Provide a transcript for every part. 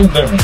Inverno.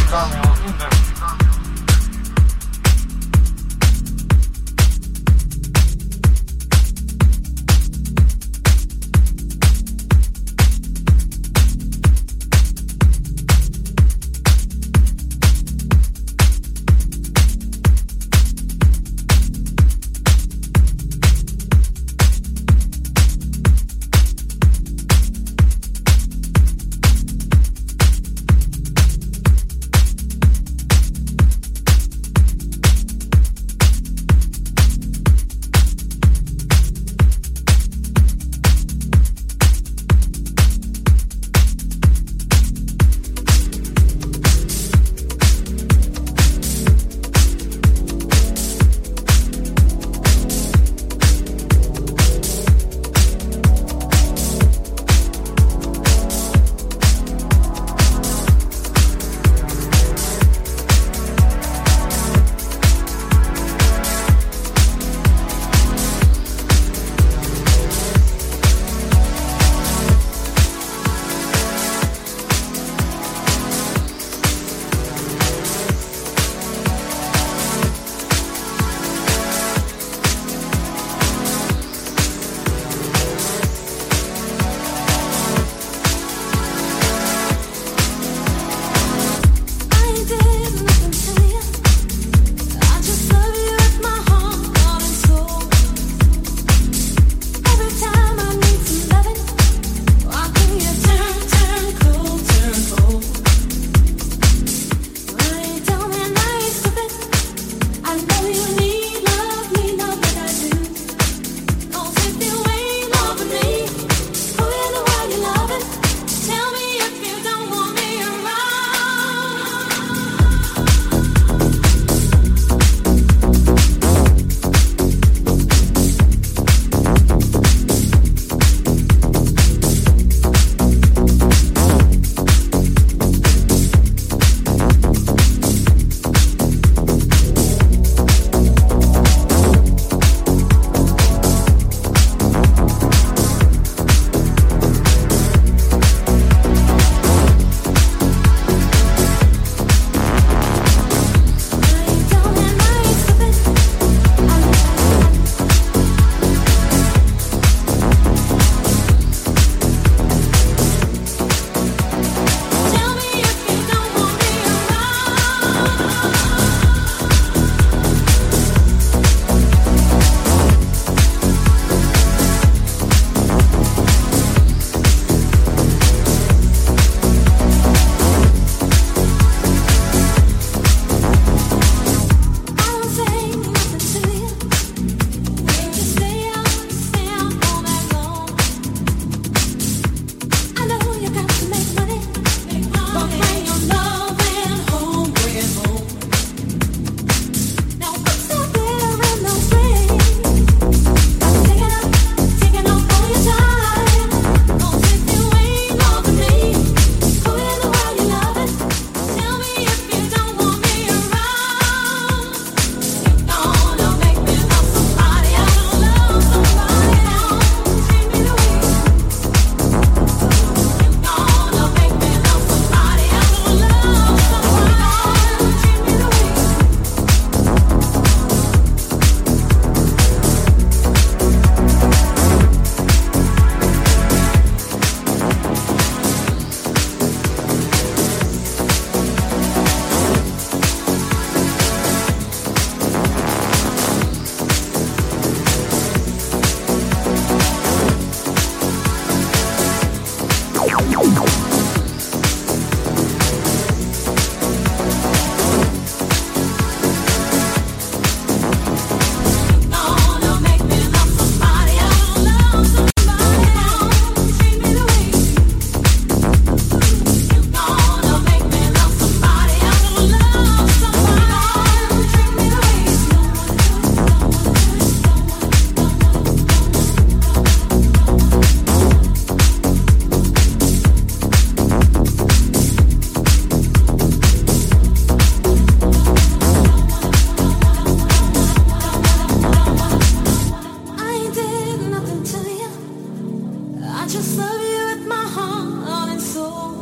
Just love you with my heart and soul.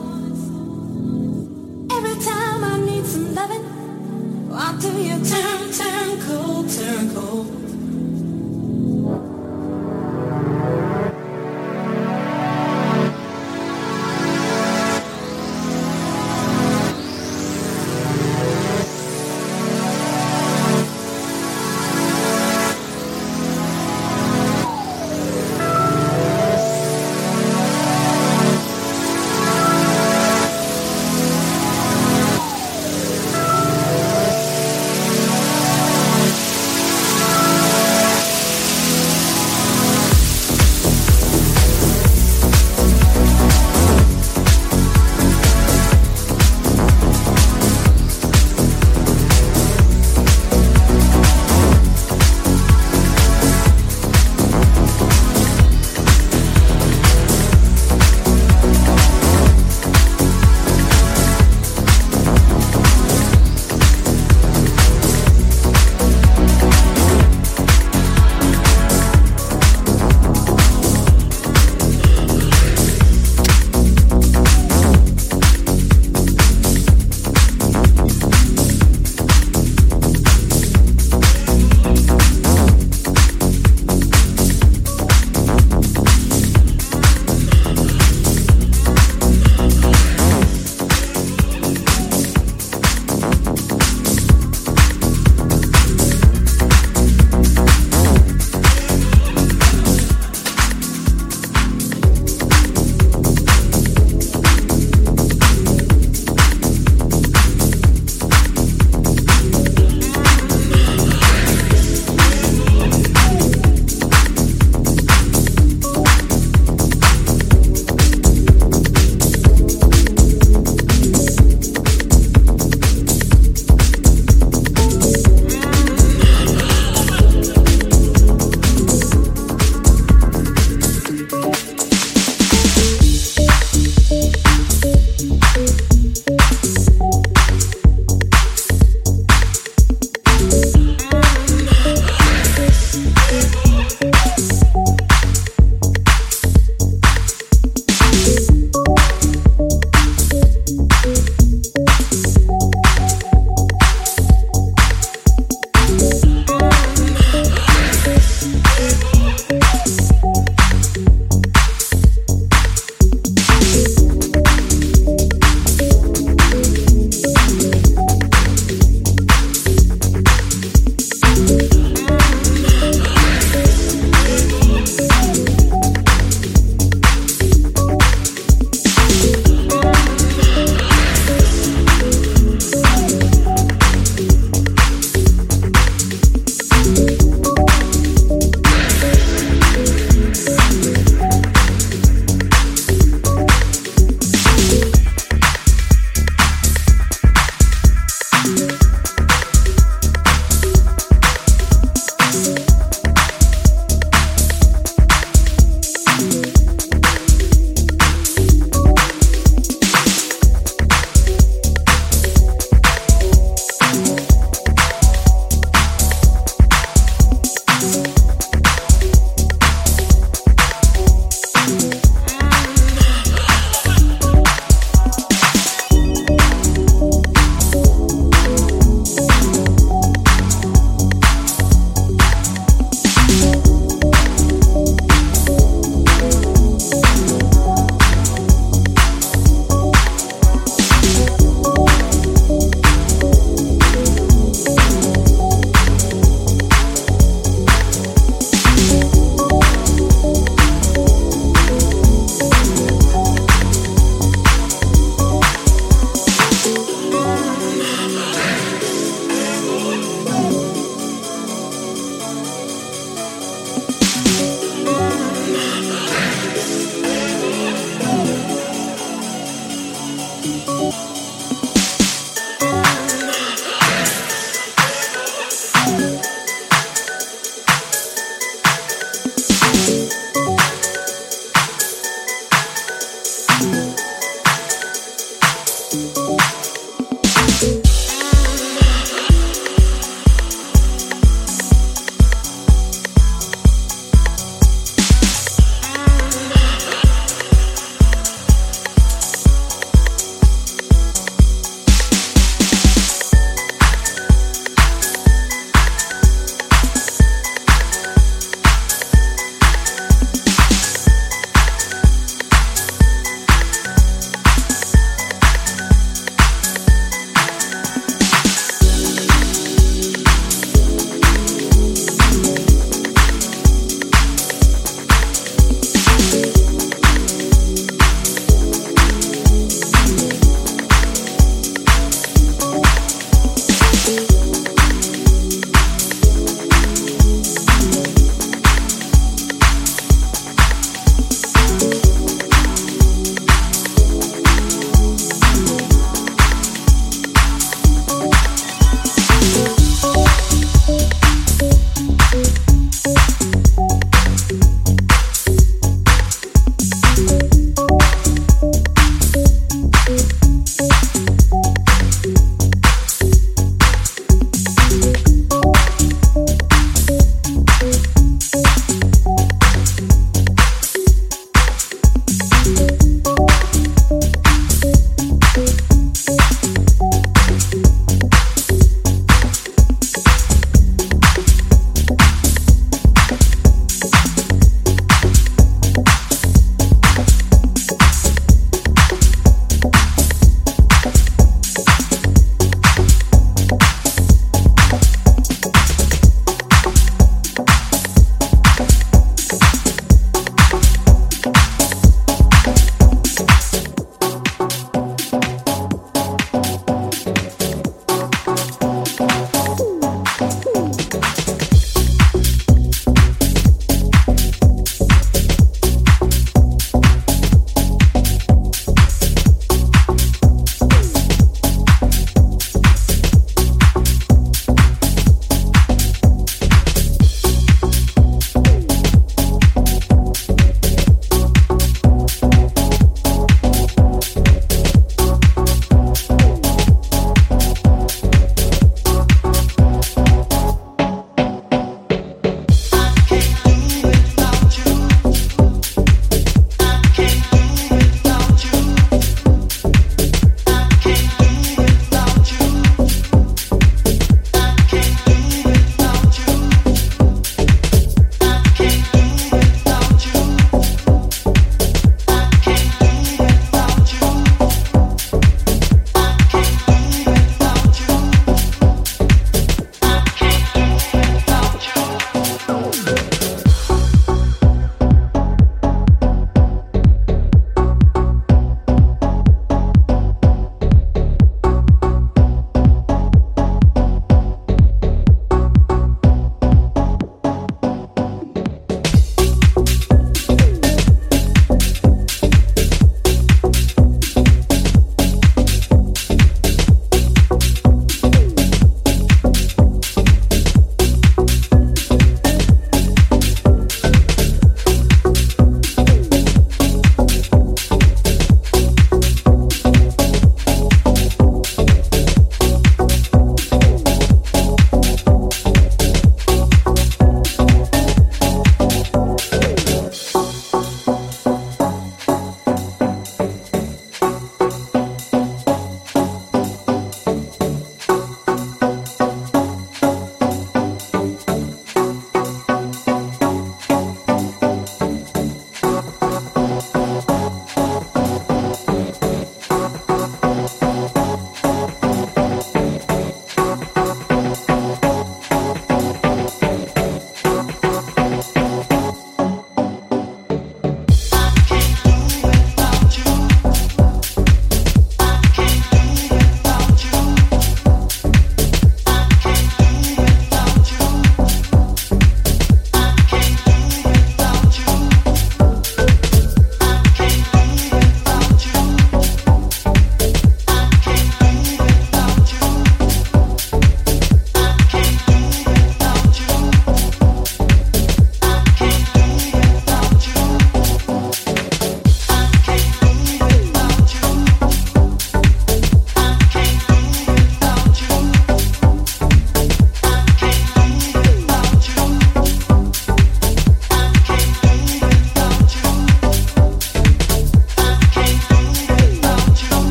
Every time loving? Why do you turn cold, turn cold?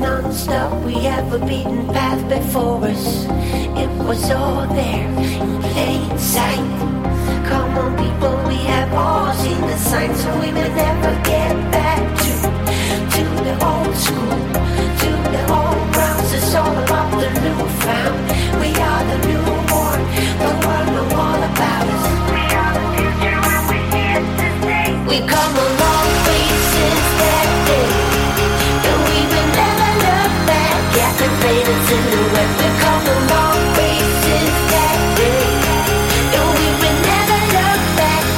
Non-stop we have a beaten path before us. It was all there in plain sight. Come on people, we have all seen the signs. So we will never get back to the old school, to the old grounds. It's all about the new found. We are the newborn, the world know all about us. We are the future and we're here to stay. We come a long way since that day, and we will never look back. Yeah, the faders in the web. We come a long way since that day, and we will never look back.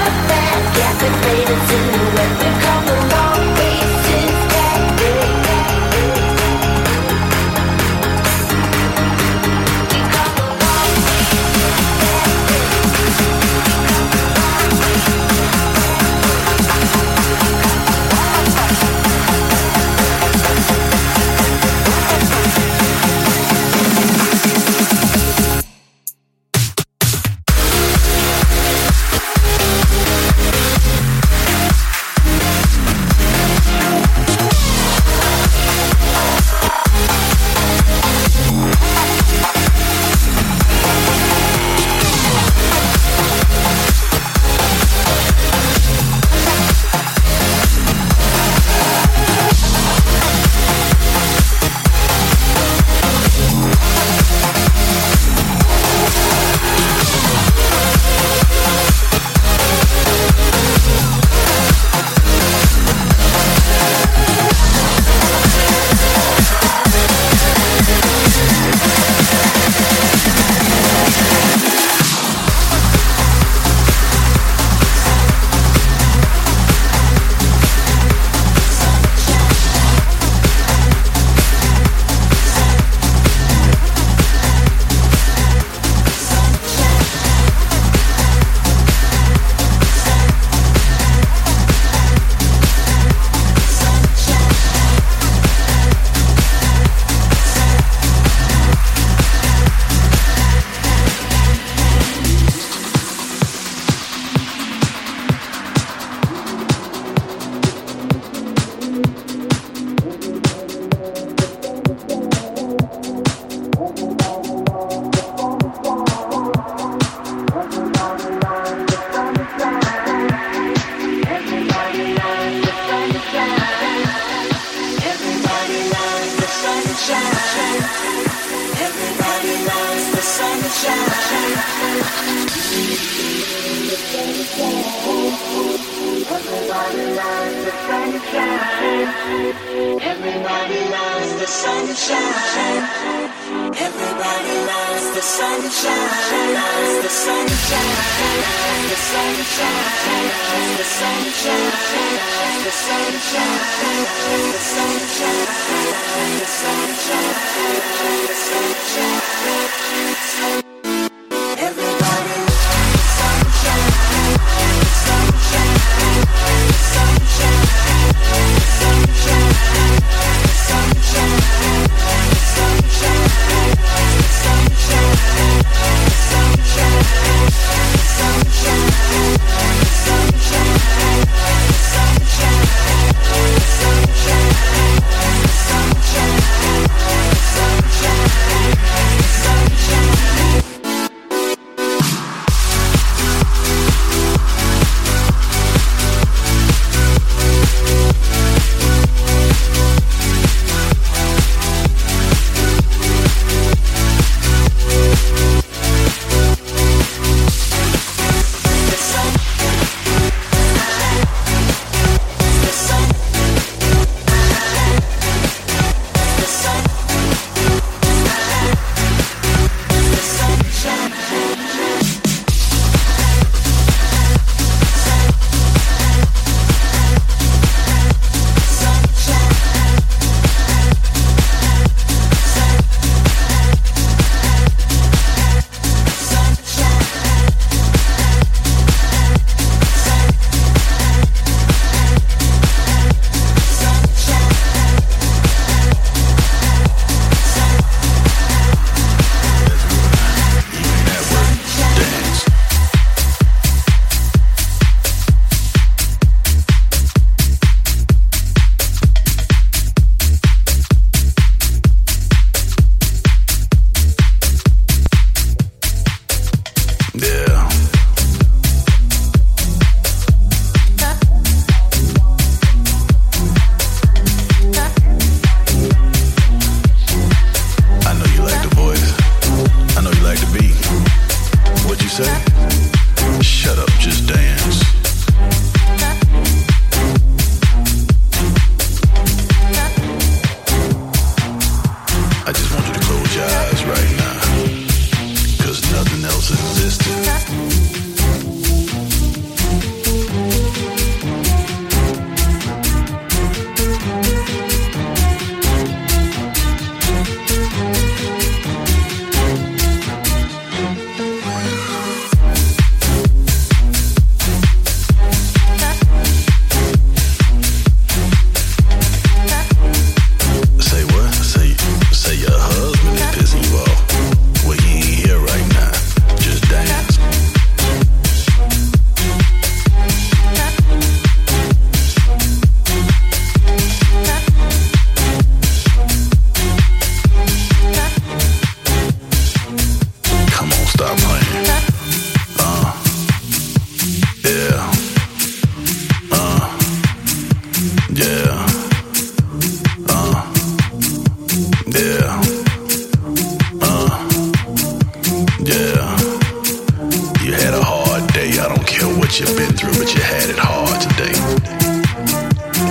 Look back at the faders in the web.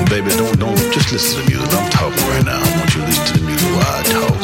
Baby, don't just listen to the music. I'm talking right now. I want you to listen to the music while I talk.